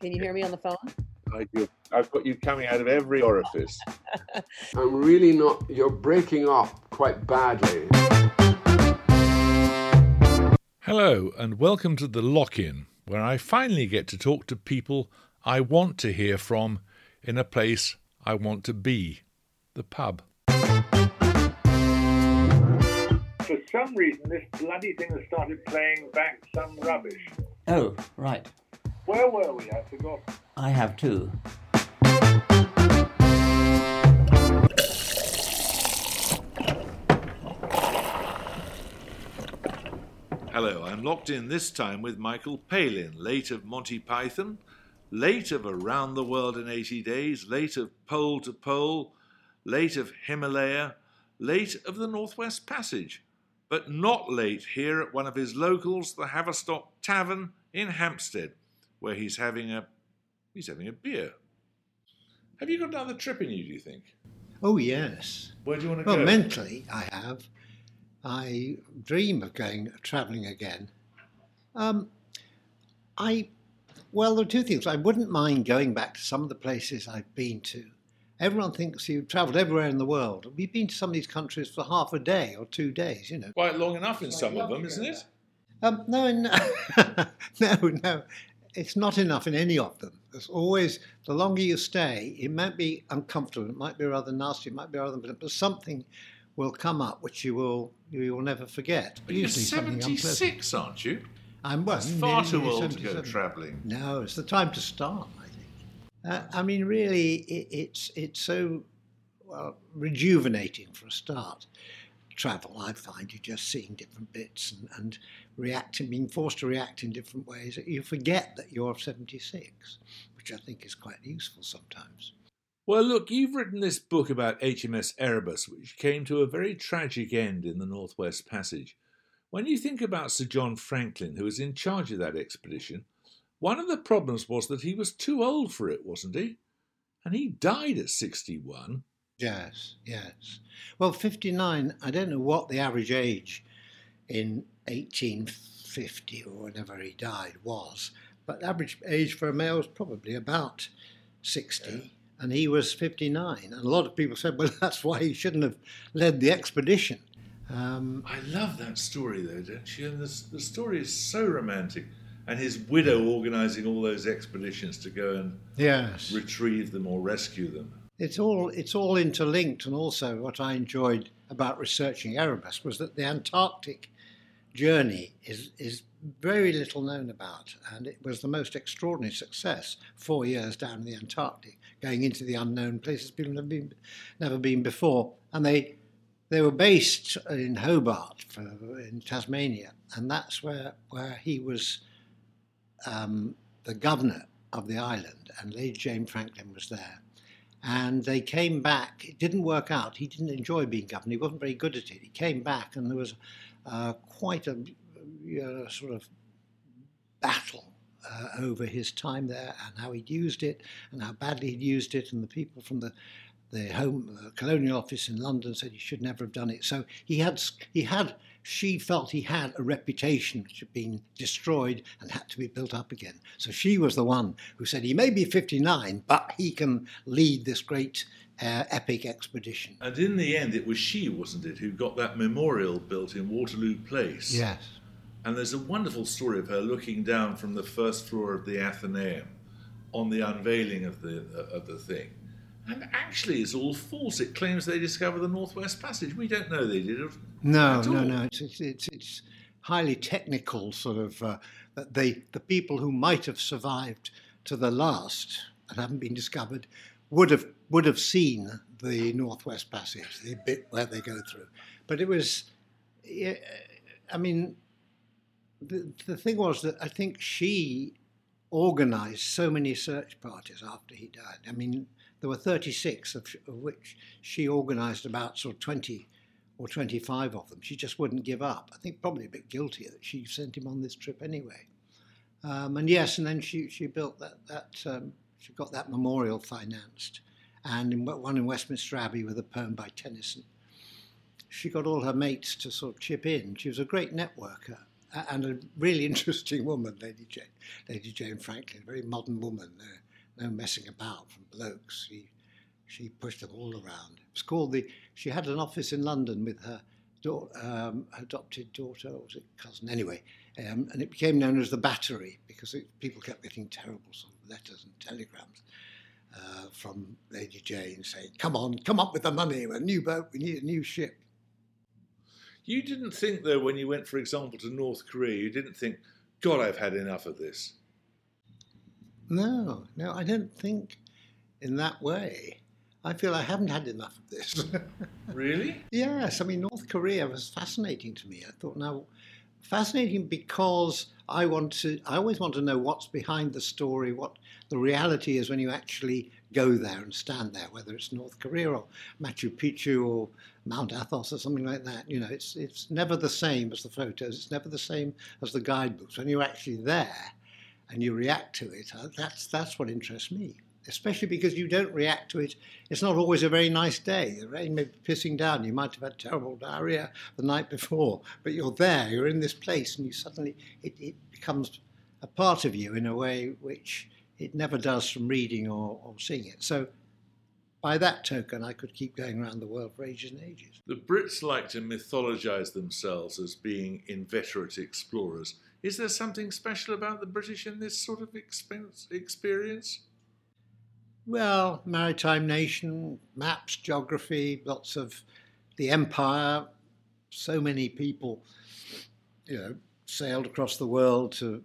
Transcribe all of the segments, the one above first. Can you hear me on the phone? I do. I've got you coming out of every orifice. I'm really not. You're breaking up quite badly. Hello, and welcome to The Lock-In, where I finally get to talk to people I want to hear from in a place I want to be, the pub. For some reason, this bloody thing has started playing back some rubbish. Oh, right. Where were we? I forgot. I have too. Hello, I'm locked in this time with Michael Palin, late of Monty Python, late of Around the World in 80 Days, late of Pole to Pole, late of Himalaya, late of the Northwest Passage, but not late here at one of his locals, the Haverstock Tavern in Hampstead, where he's having a beer. Have you got another trip in you, do you think? Oh, yes. Where do you want to go? Well, mentally, I have. I dream of going travelling again. There are two things. I wouldn't mind going back to some of the places I've been to. Everyone thinks you've travelled everywhere in the world. We've been to some of these countries for half a day or 2 days, you know. Quite long enough in some of them, isn't it? No. It's not enough in any of them. There's always, the longer you stay, it might be uncomfortable, it might be rather nasty, it might be rather, but something will come up which you will never forget. But you're 76, aren't you? It's far too old to go travelling. No, it's the time to start, I think. Really, it's so rejuvenating for a start. Travel, I find, you're just seeing different bits and reacting, being forced to react in different ways. You forget that you're 76, which I think is quite useful sometimes. Well, look, you've written this book about HMS Erebus, which came to a very tragic end in the Northwest Passage. When you think about Sir John Franklin, who was in charge of that expedition, one of the problems was that he was too old for it, wasn't he? And he died at 61. Yes. Well, 59, I don't know what the average age in 1850 or whenever he died was, but average age for a male was probably about 60, and he was 59. And a lot of people said, well, that's why he shouldn't have led the expedition. I love that story, though, don't you? And the story is so romantic. And his widow organising all those expeditions to go and retrieve them or rescue them. It's all interlinked, and also what I enjoyed about researching Erebus was that the Antarctic journey is very little known about, and it was the most extraordinary success, 4 years down in the Antarctic, going into the unknown places people have never been before. And they were based in Hobart in Tasmania, and that's where he was the governor of the island, and Lady Jane Franklin was there. And they came back. It didn't work out. He didn't enjoy being governor. He wasn't very good at it. He came back, and there was quite a sort of battle over his time there and how he'd used it and how badly he'd used it. And the people from the Home Colonial Office in London said he should never have done it. So she felt he had a reputation which had been destroyed and had to be built up again. So she was the one who said, he may be 59, but he can lead this great epic expedition. And in the end, it was she, wasn't it, who got that memorial built in Waterloo Place? Yes. And there's a wonderful story of her looking down from the first floor of the Athenaeum on the unveiling of the thing. And actually, it's all false. It claims they discovered the Northwest Passage. We don't know they did it. No. It's highly technical, sort of. That the people who might have survived to the last and haven't been discovered would have seen the Northwest Passage, the bit where they go through. But it was, I mean, the thing was that I think she organised so many search parties after he died. I mean, there were 36, of which she organised about sort of 20 or 25 of them. She just wouldn't give up. I think probably a bit guilty that she sent him on this trip anyway. And yes, and then she built that she got that memorial financed, and one in Westminster Abbey with a poem by Tennyson. She got all her mates to sort of chip in. She was a great networker and a really interesting woman, Lady Jane Franklin, a very modern woman. No messing about from blokes. She pushed them all around. It was called She had an office in London with her adopted daughter, or was it cousin? Anyway, and it became known as the Battery because people kept getting terrible sort of letters and telegrams from Lady Jane saying, "Come on, come up with the money. We're a new boat. We need a new ship." You didn't think, though, when you went, for example, to North Korea, you didn't think, "God, I've had enough of this." No, I don't think in that way. I feel I haven't had enough of this. Really? Yes. I mean, North Korea was fascinating to me. I thought, now, fascinating because I always want to know what's behind the story, what the reality is when you actually go there and stand there, whether it's North Korea or Machu Picchu or Mount Athos or something like that. You know, it's never the same as the photos. It's never the same as the guidebooks. When you're actually there and you react to it, that's what interests me. Especially because you don't react to it. It's not always a very nice day. The rain may be pissing down. You might have had terrible diarrhea the night before, but you're there, you're in this place, and you suddenly, it becomes a part of you in a way which it never does from reading or seeing it. So by that token, I could keep going around the world for ages and ages. The Brits like to mythologise themselves as being inveterate explorers. Is there something special about the British in this sort of experience? Well, maritime nation, maps, geography, lots of the empire. So many people, sailed across the world to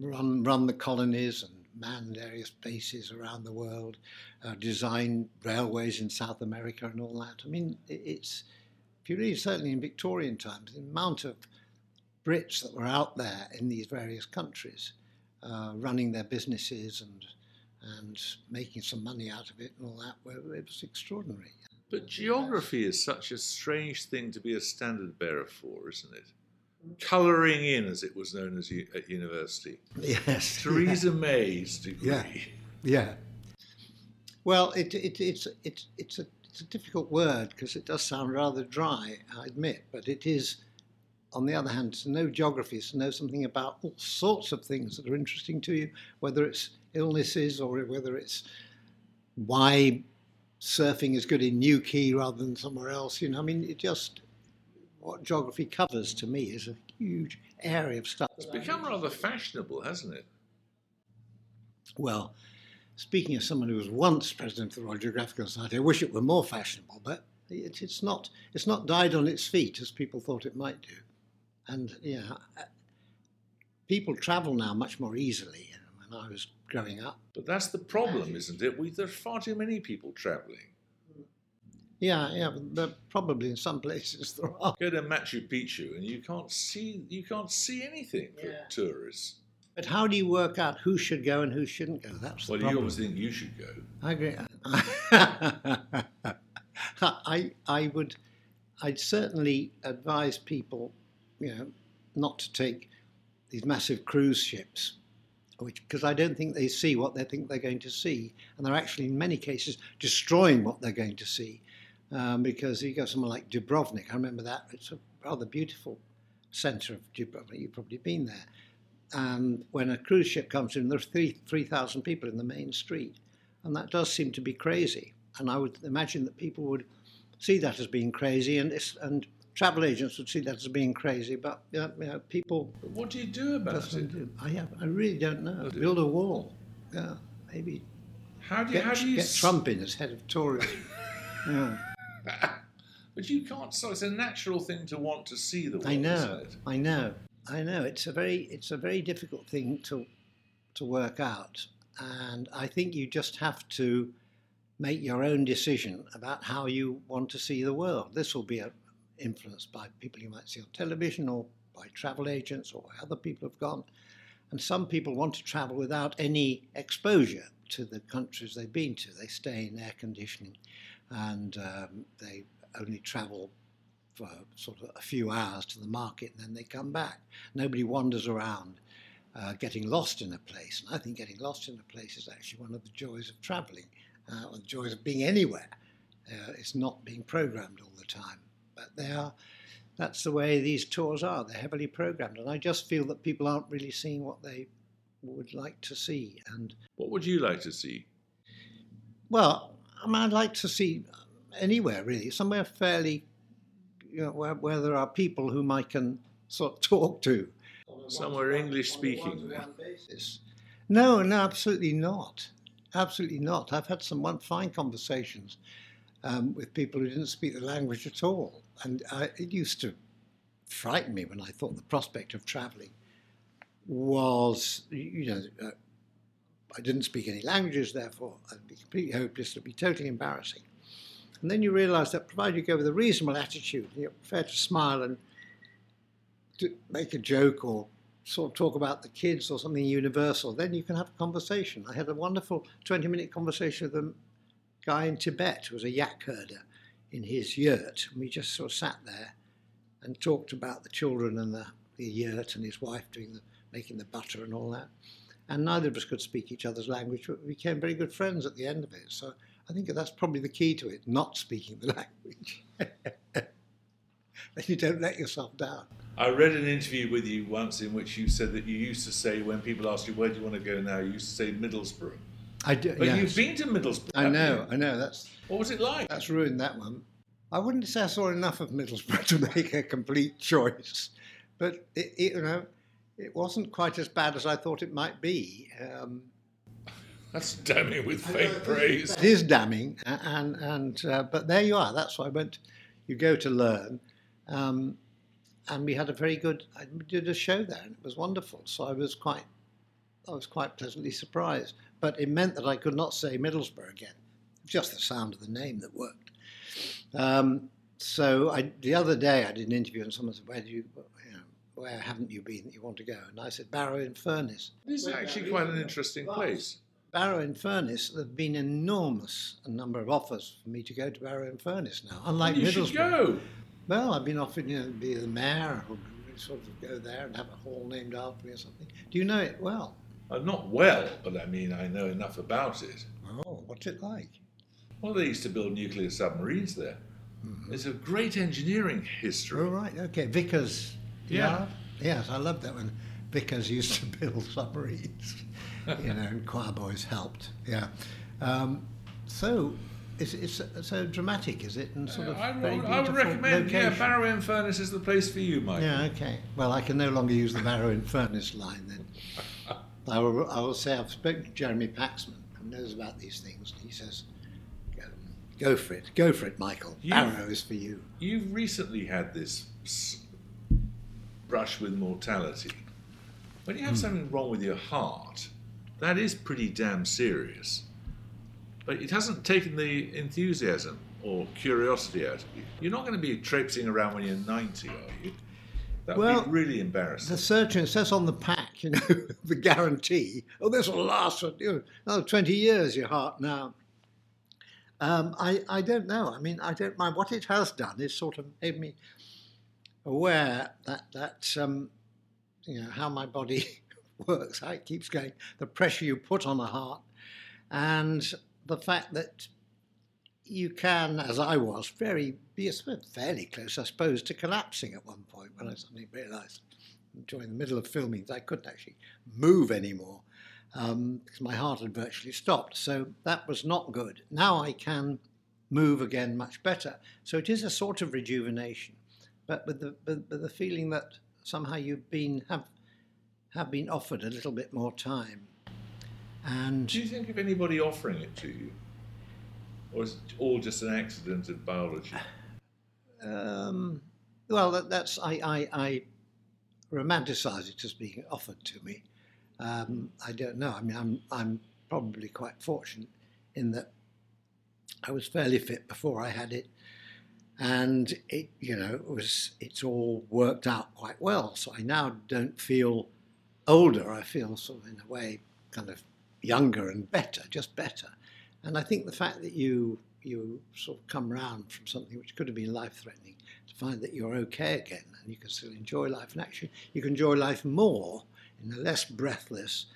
run the colonies and man various bases around the world, design railways in South America and all that. I mean, if you read certainly in Victorian times, the amount of Brits that were out there in these various countries, running their businesses and making some money out of it and all that. Well, it was extraordinary. But geography is such a strange thing to be a standard bearer for, isn't it? Colouring in, as it was known as at university. Yes. Theresa May's degree. Yeah. Well, it's a difficult word because it does sound rather dry, I admit, but it is, on the other hand, to know geography is to know something about all sorts of things that are interesting to you, whether it's illnesses or whether it's why surfing is good in Newquay rather than somewhere else. You know, I mean, what geography covers to me is a huge area of stuff. It's become rather fashionable, hasn't it? Well, speaking of someone who was once president of the Royal Geographical Society, I wish it were more fashionable, but it's not died on its feet as people thought it might do. And people travel now much more easily. I was growing up. But that's the problem, isn't it? There are far too many people travelling. Yeah, but probably in some places there are. Go to Machu Picchu and you can't see anything for tourists. But how do you work out who should go and who shouldn't go? That's the problem. You always think you should go. I agree. I'd certainly advise people, not to take these massive cruise ships, because I don't think they see what they think they're going to see, and they're actually in many cases destroying what they're going to see, because you go somewhere like Dubrovnik. I remember that. It's a rather beautiful centre of Dubrovnik. You've probably been there. And when a cruise ship comes in, there are 3,000 people in the main street, And that does seem to be crazy. And I would imagine that people would see that as being crazy, and travel agents would see that as being crazy. But people... What do you do about it? I really don't know. Build a wall. Yeah, maybe. How do you get Trump in as head of Tories? Yeah. But you can't. So it's a natural thing to want to see the world. I know. It's a very difficult thing to work out, and I think you just have to make your own decision about how you want to see the world. This will be influenced by people you might see on television, or by travel agents, or by other people who've gone. And some people want to travel without any exposure to the countries they've been to. They stay in air conditioning, and they only travel for sort of a few hours to the market, and then they come back. Nobody wanders around getting lost in a place. And I think getting lost in a place is actually one of the joys of travelling, or the joys of being anywhere. It's not being programmed all the time. But that's the way these tours are. They're heavily programmed. And I just feel that people aren't really seeing what they would like to see. And what would you like to see? Well, I mean, I'd like to see anywhere, really. Somewhere fairly, where there are people whom I can sort of talk to. Somewhere English-speaking. No, absolutely not. Absolutely not. I've had some fine conversations with people who didn't speak the language at all. And it used to frighten me when I thought the prospect of travelling was, I didn't speak any languages, therefore I'd be completely hopeless. It'd be totally embarrassing. And then you realise that provided you go with a reasonable attitude, you're prepared to smile and to make a joke, or sort of talk about the kids or something universal, then you can have a conversation. I had a wonderful 20-minute conversation with a guy in Tibet who was a yak herder in his yurt. And we just sort of sat there and talked about the children and the yurt and his wife making the butter and all that. And neither of us could speak each other's language, but we became very good friends at the end of it. So I think that's probably the key to it, not speaking the language. Then you don't let yourself down. I read an interview with you once in which you said that you used to say, when people asked you, where do you want to go now, you used to say Middlesbrough. I do, but yes. You've been to Middlesbrough. I know. What was it like? That's ruined that one. I wouldn't say I saw enough of Middlesbrough to make a complete choice, but it wasn't quite as bad as I thought it might be. That's damning with faint praise. It is damning, and but there you are. That's why I went. You go to learn. And we had I did a show there, and it was wonderful. So I was quite pleasantly surprised. But it meant that I could not say Middlesbrough again. Just the sound of the name that worked. So the other day I did an interview, and someone said, where haven't you been that you want to go? And I said, Barrow-in-Furness. This is actually quite an interesting place. Barrow-in-Furness, there have been enormous number of offers for me to go to Barrow-in-Furness now, unlike Middlesbrough. You should go. Well, I've been offered, to be the mayor, or sort of go there and have a hall named after me or something. Do you know it well? Not well, but I know enough about it. Oh, what's it like? Well, they used to build nuclear submarines there. Mm-hmm. There's a great engineering history. Oh, right, okay. Vickers. Yeah. Yes, I love that when Vickers used to build submarines, and choir boys helped. Yeah. So... It's so dramatic, is it? And sort of I would recommend, Barrow-in-Furness is the place for you, Michael. Yeah, okay. Well, I can no longer use the Barrow-in-Furness line then. I will say I've spoken to Jeremy Paxman, who knows about these things, and he says, go for it, Michael. Barrow is for you. You've recently had this brush with mortality. When you have something wrong with your heart, that is pretty damn serious. But it hasn't taken the enthusiasm or curiosity out of you. You're not going to be traipsing around when you're 90, are you? That would be really embarrassing. The surgeon says on the pack, the guarantee, this will last for another 20 years, your heart now. I don't know. I don't mind. What it has done is sort of made me aware that how my body works, how it keeps going, the pressure you put on the heart, and the fact that you can, as I was, be fairly close, I suppose, to collapsing at one point, when I suddenly realised during the middle of filming that I couldn't actually move anymore. because my heart had virtually stopped. So that was not good. Now I can move again much better. So it is a sort of rejuvenation, but with the feeling that somehow you've been have been offered a little bit more time. And do you think of anybody offering it to you? Or is it all just an accident of biology? Well, that's I romanticise it as being offered to me. I don't know. I mean, I'm probably quite fortunate in that I was fairly fit before I had it, and it, you know, it's all worked out quite well. So I now don't feel older. I feel sort of in a way kind of younger and better, just better. And I think the fact that you sort of come round from something which could have been life-threatening to find that you're okay again and you can still enjoy life, and actually you can enjoy life more in a less breathless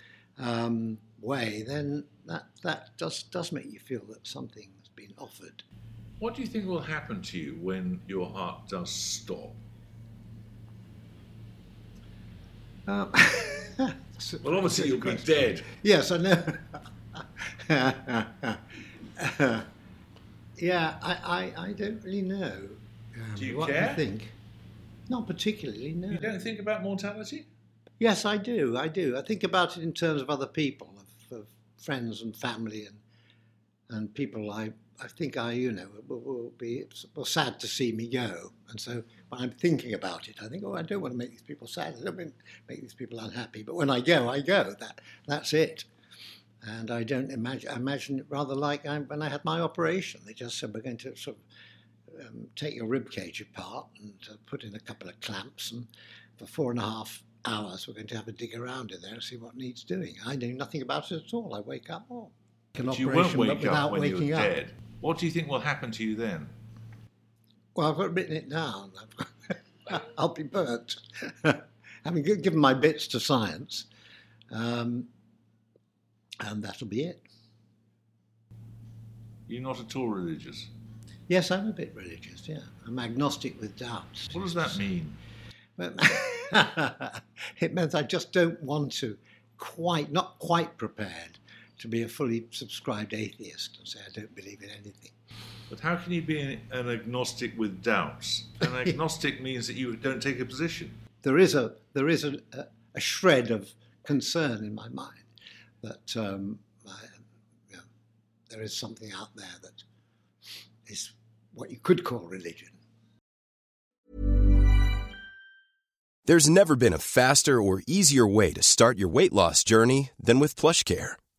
way, then that does make you feel that something has been offered. What do you think will happen to you when your heart does stop? Well, obviously you'll be dead. Yes, I know. Yeah, I don't really know. Do you what care? I think. Not particularly, no. You don't think about mortality? Yes, I do. I do. I think about it in terms of other people, of friends and family and people I think are, you know, will be sad to see me go. And so when I'm thinking about it, I think, oh, I don't want to make these people sad. I don't want to make these people unhappy. But when I go. That's it. And I don't imagine. I imagine it rather like when I had my operation. They just said, we're going to sort of take your rib cage apart and put in a couple of clamps, and for 4.5 hours we're going to have a dig around in there and see what needs doing. I know nothing about it at all. I wake up you won't wake up when you're dead. What do you think will happen to you then? Well, I've got written it down. I'll be burnt. Having given my bits to science. And that'll be it. You're not at all religious? Yes, I'm a bit religious, yeah. I'm agnostic with doubts. What does that mean? Well, it means I just don't want to not quite prepared to be a fully subscribed atheist and say I don't believe in anything. But how can you be an agnostic with doubts? An agnostic means that you don't take a position. There is a shred of concern in my mind that there is something out there that is what you could call religion. There's never been a faster or easier way to start your weight loss journey than with PlushCare.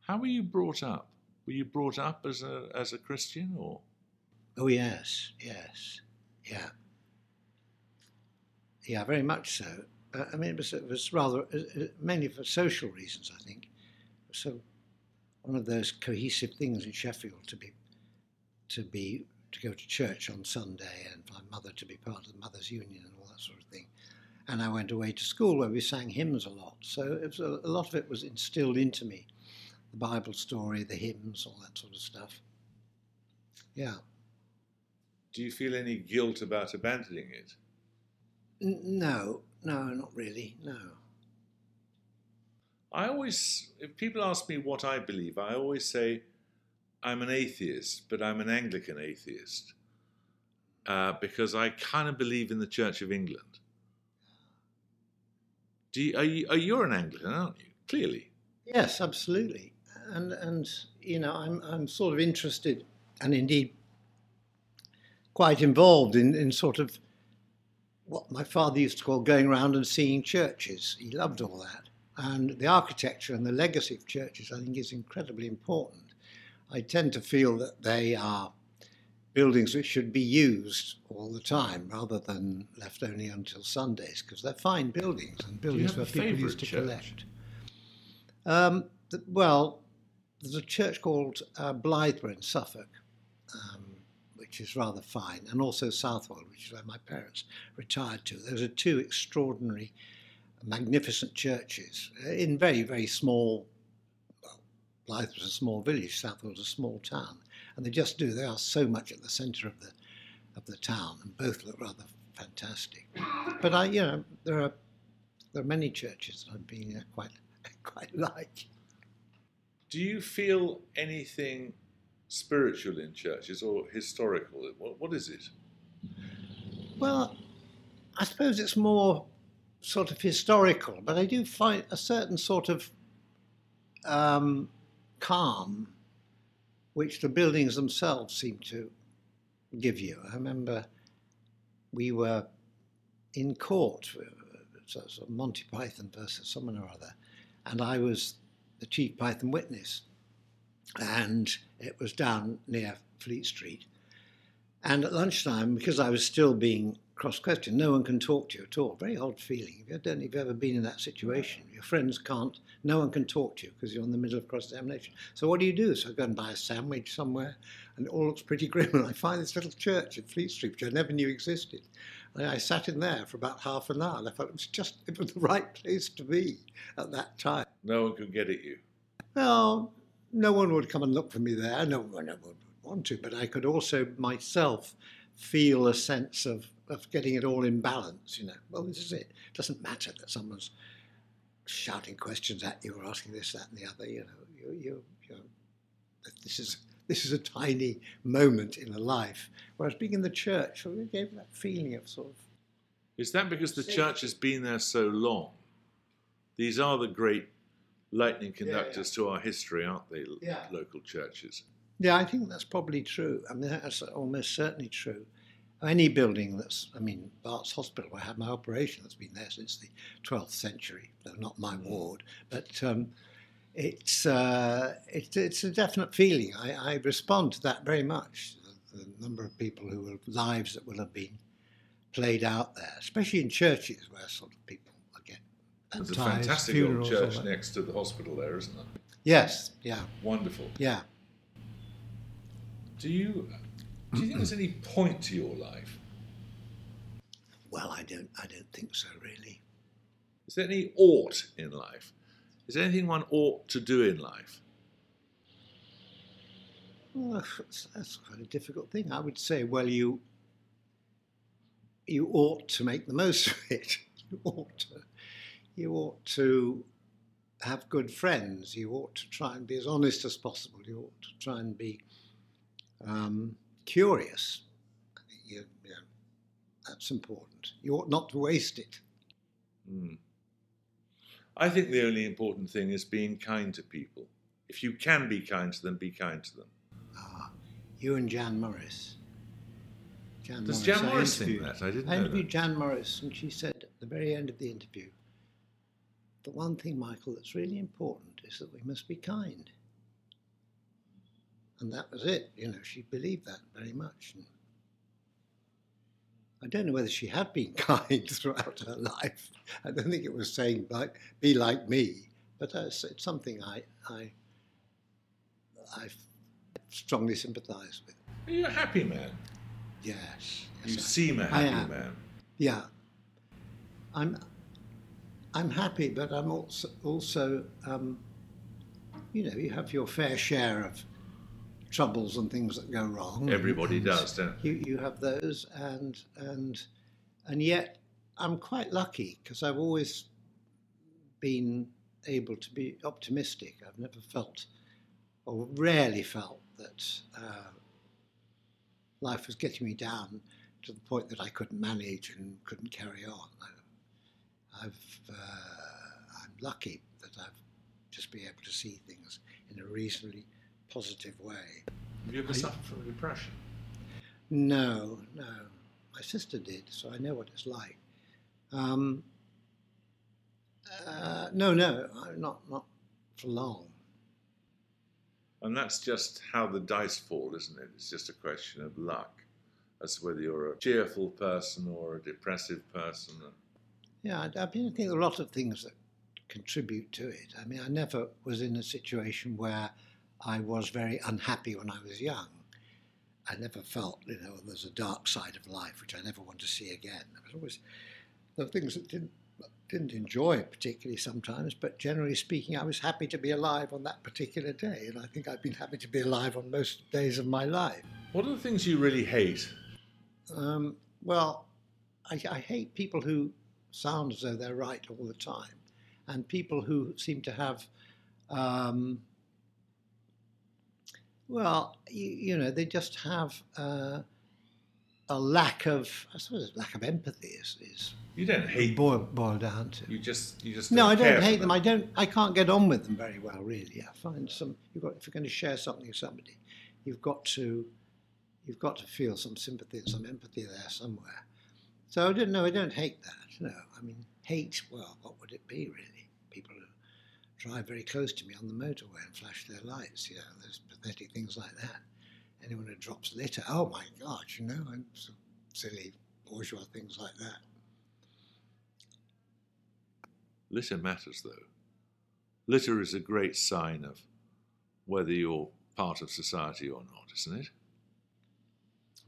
How were you brought up? Were you brought up as a Christian or? Oh, yes. Yeah. Yeah, very much so. I mean, it was rather mainly for social reasons, I think. So, one of those cohesive things in Sheffield to go to church on Sunday, and my mother to be part of the Mothers' Union and all that sort of thing. And I went away to school where we sang hymns a lot. So it was a lot of it was instilled into me the Bible story, the hymns, all that sort of stuff. Yeah. Do you feel any guilt about abandoning it? No, not really, no. I always, if people ask me what I believe, I always say I'm an atheist, but I'm an Anglican atheist, because I kind of believe in the Church of England. You're an Anglican, aren't you? Clearly. Yes, absolutely. And you know, I'm sort of interested and indeed quite involved in sort of what my father used to call going round and seeing churches. He loved all that. And the architecture and the legacy of churches, I think, is incredibly important. I tend to feel that they are buildings which should be used all the time rather than left only until Sundays, because they're fine buildings and buildings where people used to collect. Well, there's a church called Blythburgh in Suffolk, which is rather fine, and also Southwold, which is where my parents retired to. Those are two extraordinary, magnificent churches in very, very small. Well, Blyth was a small village, Southwold was a small town, and they are so much at the centre of the town, and both look rather fantastic. But there are many churches that I've been quite like. Do you feel anything spiritual in churches or historical? What is it? Well, I suppose it's more sort of historical, but I do find a certain sort of calm which the buildings themselves seem to give you. I remember we were in court, sort of Monty Python versus someone or other, and I was the chief Python witness, and it was down near Fleet Street. And at lunchtime, because I was still being cross-questioned, no one can talk to you at all. Very odd feeling. I don't know if you've ever been in that situation. Your friends can't, no one can talk to you because you're in the middle of cross-examination. So what do you do? So I go and buy a sandwich somewhere, and it all looks pretty grim. And I find this little church in Fleet Street, which I never knew existed. And I sat in there for about half an hour, and I thought it was the right place to be at that time. No one could get at you. Well, no one would come and look for me there. No one would want to, but I could also myself feel a sense of getting it all in balance, you know. Well, this is it. It doesn't matter that someone's shouting questions at you or asking this, that, and the other. You know, you know, this is a tiny moment in a life. Whereas being in the church, well, it gave that feeling of sort of. Is that because the church has been there so long? These are the great lightning conductors to our history, aren't they? Local churches. Yeah, I think that's probably true. I mean, that's almost certainly true. Any building Bart's Hospital, where I had my operation, that's been there since the 12th century, though not my ward, but it's a definite feeling. I respond to that very much, the number of people lives that will have been played out there, especially in churches where sort of people get baptized. There's a fantastic old church next to the hospital there, isn't there? Yes, yeah. Wonderful. Yeah. Do you think there's any point to your life? Well, I don't think so, really. Is there any ought in life? Is there anything one ought to do in life? Well, that's quite a difficult thing. I would say, well, you ought to make the most of it. You ought to have good friends. You ought to try and be as honest as possible. You ought to try and be curious. I think that's important. You ought not to waste it. Mm. I think the only important thing is being kind to people. If you can be kind to them, be kind to them. You and Jan Morris. Jan Morris think that? I didn't know. I interviewed Jan Morris, and she said at the very end of the interview, the one thing, Michael, that's really important is that we must be kind. And that was it, you know, she believed that very much. And I don't know whether she had been kind throughout her life. I don't think it was saying, like, be like me, but it's something I strongly sympathise with. Are you a happy man? Yes. You seem a happy man. Yeah. I'm happy, but I'm also you know, you have your fair share of troubles and things that go wrong. Everybody does, don't they? You have those, and yet I'm quite lucky because I've always been able to be optimistic. I've never felt, or rarely felt, that life was getting me down to the point that I couldn't manage and couldn't carry on. I'm lucky that I've just been able to see things in a reasonably positive way. Have you ever suffered from depression? No. My sister did, so I know what it's like. No, not for long. And that's just how the dice fall, isn't it? It's just a question of luck as to whether you're a cheerful person or a depressive person. Yeah, I think a lot of things that contribute to it. I mean, I never was in a situation where I was very unhappy when I was young. I never felt, you know, there's a dark side of life which I never want to see again. There was always the things that didn't enjoy particularly sometimes, but generally speaking, I was happy to be alive on that particular day, and I think I've been happy to be alive on most days of my life. What are the things you really hate? Well, I hate people who sound as though they're right all the time, and people who seem to have, they just have a lack of, I suppose, lack of empathy is. You don't hate boil down to. You just. No, I don't hate them. I can't get on with them very well, really. I find if you're going to share something with somebody, you've got to feel some sympathy and some empathy there somewhere. So I don't hate that. No, I mean, hate, well, what would it be, really? People who drive very close to me on the motorway and flash their lights, you know, those pathetic things like that. Anyone who drops litter, oh my God, you know, and some silly bourgeois things like that. Litter matters, though. Litter is a great sign of whether you're part of society or not, isn't it?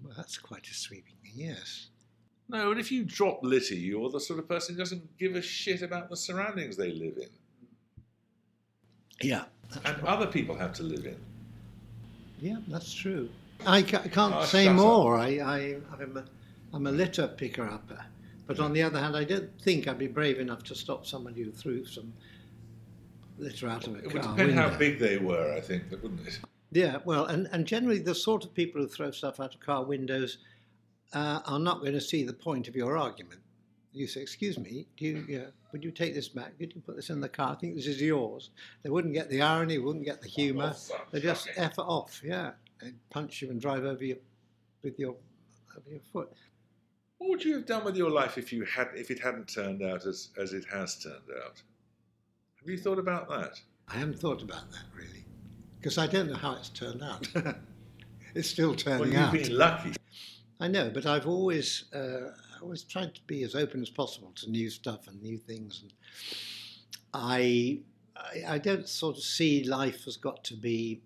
Well, that's quite a sweeping thing, yes. No, and if you drop litter, you're the sort of person who doesn't give a shit about the surroundings they live in. Yeah. And other people have to live in. Yeah, that's true. I can't say more. I'm a litter picker-upper. But on the other hand, I don't think I'd be brave enough to stop somebody who threw some litter out of a car. It would depend how big they were, I think, wouldn't it? Yeah, well, and generally the sort of people who throw stuff out of car windows are not going to see the point of your argument. You say, excuse me, would you take this back? Could you put this in the car? I think this is yours. They wouldn't get the irony, wouldn't get the humour. They just F off, yeah. They punch you and drive over you with your foot. What would you have done with your life if it hadn't turned out as it has turned out? Have you thought about that? I haven't thought about that, really, because I don't know how it's turned out. It's still turning out. Well, you've been lucky. I know, but I've always tried to be as open as possible to new stuff and new things. And I don't sort of see life has got to be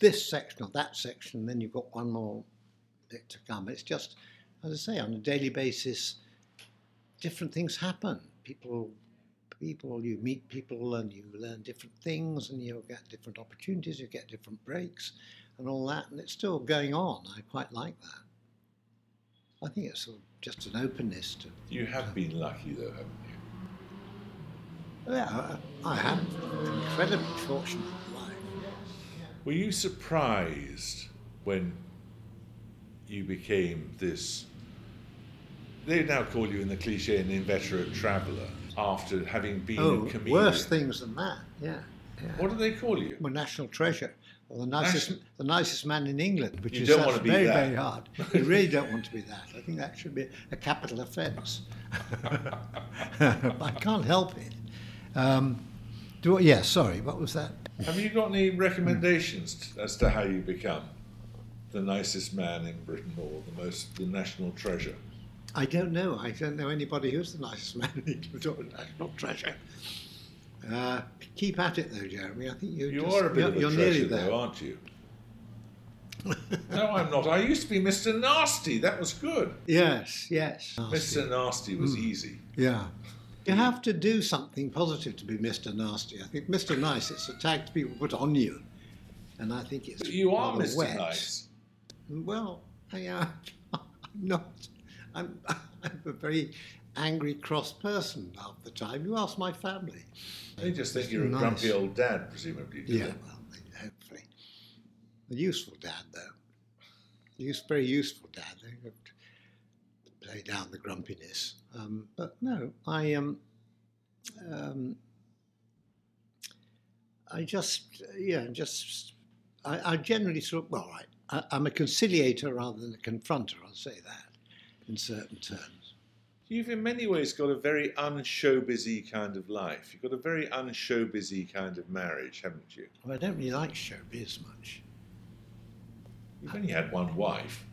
this section or that section, and then you've got one more bit to come. It's just, as I say, on a daily basis, different things happen. People, you meet people and you learn different things and you get different opportunities, you get different breaks and all that, and it's still going on. I quite like that. I think it's sort of just an openness to... You have been lucky, though, haven't you? Yeah, I have. Incredibly fortunate life. Were you surprised when you became this... They now call you, in the cliché, an inveterate traveller, after having been a comedian. Worse things than that, yeah. What do they call you? Well, national treasure. Or the nicest man in England, which is very, very hard. You really don't want to be that. I think that should be a capital offence. But I can't help it. What was that? Have you got any recommendations as to how you become the nicest man in Britain or the national treasure? I don't know. I don't know anybody who's the nicest man in England or the national treasure. Keep at it, though, Jeremy. I think you're nearly there, though, aren't you? No, I'm not. I used to be Mr. Nasty. That was good. Yes. Nasty. Mr. Nasty was easy. Yeah. You have to do something positive to be Mr. Nasty. I think Mr. Nice, it's a tag people put on you. And I think it's you are Mr. Wet. Nice. Well, I'm not. I'm a very angry, cross person half the time. You ask my family. They just think you're a grumpy old dad, presumably. Yeah, well, hopefully. A useful dad, though. Very useful dad. They play down the grumpiness. But no, I generally sort of, I'm a conciliator rather than a confronter, I'll say that, in certain terms. You've in many ways got a very unshowbizy kind of life. You've got a very unshowbizy kind of marriage, haven't you? Well, I don't really like showbiz much. You've only had one wife.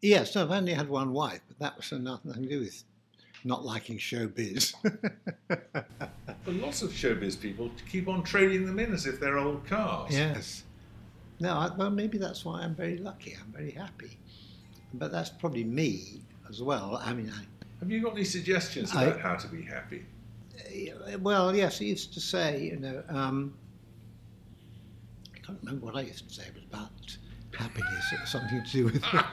Yes, I've only had one wife, but that was nothing to do with not liking showbiz. But lots of showbiz people keep on trading them in as if they're old cars. Yes. No, well, maybe that's why I'm very lucky. I'm very happy. But that's probably me as well. I mean, have you got any suggestions about how to be happy? Well, yes, he used to say, I can't remember what I used to say. It was about happiness. It was something to do with... I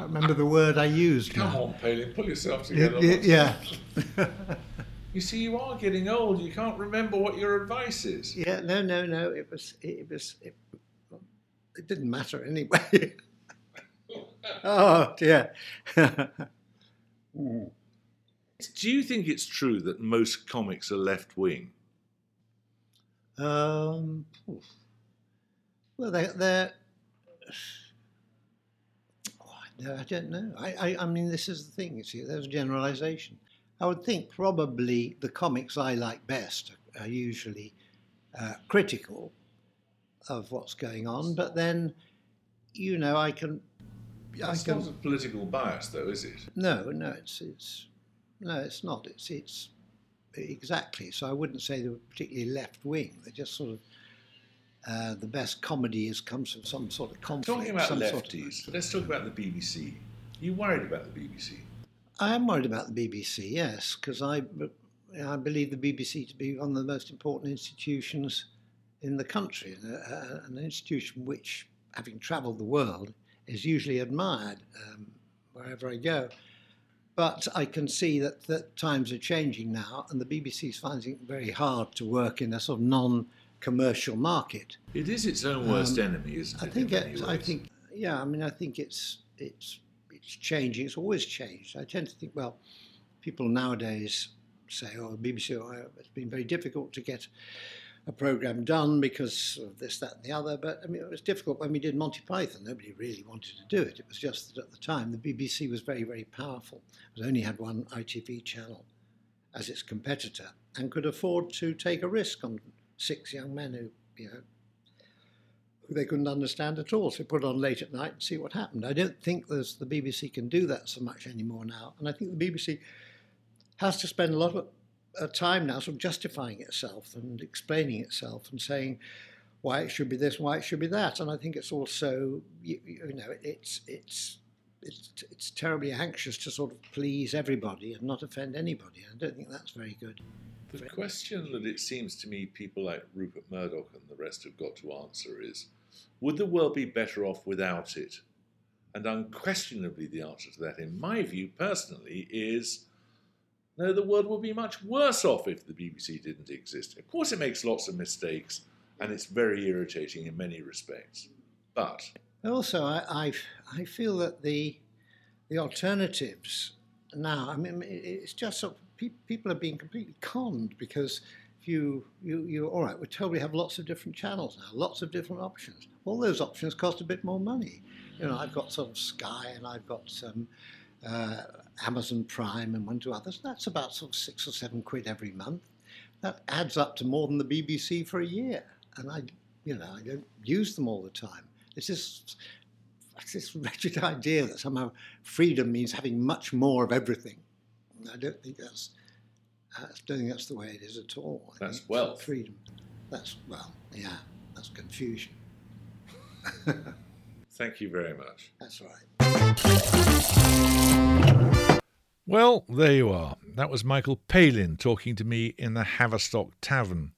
can't remember the word I used. Come on, Palin, pull yourself together. Yeah. You see, you are getting old. You can't remember what your advice is. Yeah, no. It didn't matter anyway. Oh, dear. Do you think it's true that most comics are left-wing? Well, they're... Oh, no, I don't know. I mean, this is the thing, you see. There's a generalisation. I would think probably the comics I like best are usually critical of what's going on, but then, I can... It's not a political bias, though, is it? No, it's not. It's exactly. So I wouldn't say they were particularly left-wing. They're just sort of the best comedy comes from some sort of conflict. Talking about lefties, let's talk about the BBC. Are you worried about the BBC? I am worried about the BBC, yes, because I believe the BBC to be one of the most important institutions in the country, an institution which, having travelled the world, is usually admired wherever I go. But I can see that times are changing now, and the BBC is finding it very hard to work in a sort of non-commercial market. It is its own worst enemy, isn't it? I think it's changing. It's always changed. I tend to think, well, people nowadays say, oh, the BBC, it's been very difficult to get a programme done because of this, that and the other. But, I mean, it was difficult when we did Monty Python. Nobody really wanted to do it. It was just that at the time, the BBC was very, very powerful. It only had one ITV channel as its competitor and could afford to take a risk on 6 young men who, who they couldn't understand at all. So put it on late at night and see what happened. I don't think the BBC can do that so much anymore now. And I think the BBC has to spend a lot of time now sort of justifying itself and explaining itself and saying why it should be this, why it should be that. And I think it's also, it's terribly anxious to sort of please everybody and not offend anybody. I don't think that's very good. The question that it seems to me people like Rupert Murdoch and the rest have got to answer is, would the world be better off without it? And unquestionably the answer to that, in my view personally, is... no, the world would be much worse off if the BBC didn't exist. Of course, it makes lots of mistakes, and it's very irritating in many respects. But also, I feel that the alternatives now. I mean, it's just sort of people are being completely conned because if you all right, we're told we have lots of different channels now, lots of different options. All those options cost a bit more money. I've got sort of Sky, and I've got some. Amazon Prime and one to others, that's about sort of £6 or £7 every month. That adds up to more than the BBC for a year. And I don't use them all the time. It's this wretched idea that somehow freedom means having much more of everything. I don't think that's the way it is at all. That's wealth. Freedom. That's confusion. Thank you very much. That's right. Well, there you are. That was Michael Palin talking to me in the Haverstock Tavern.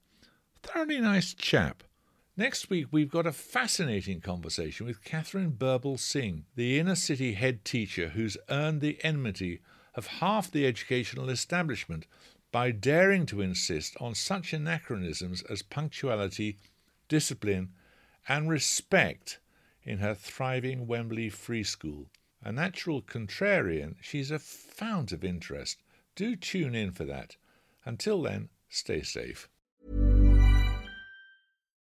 Thoroughly nice chap. Next week we've got a fascinating conversation with Catherine Birbal Singh, the inner city head teacher who's earned the enmity of half the educational establishment by daring to insist on such anachronisms as punctuality, discipline and respect in her thriving Wembley Free School. A natural contrarian, she's a fount of interest. Do tune in for that. Until then, stay safe.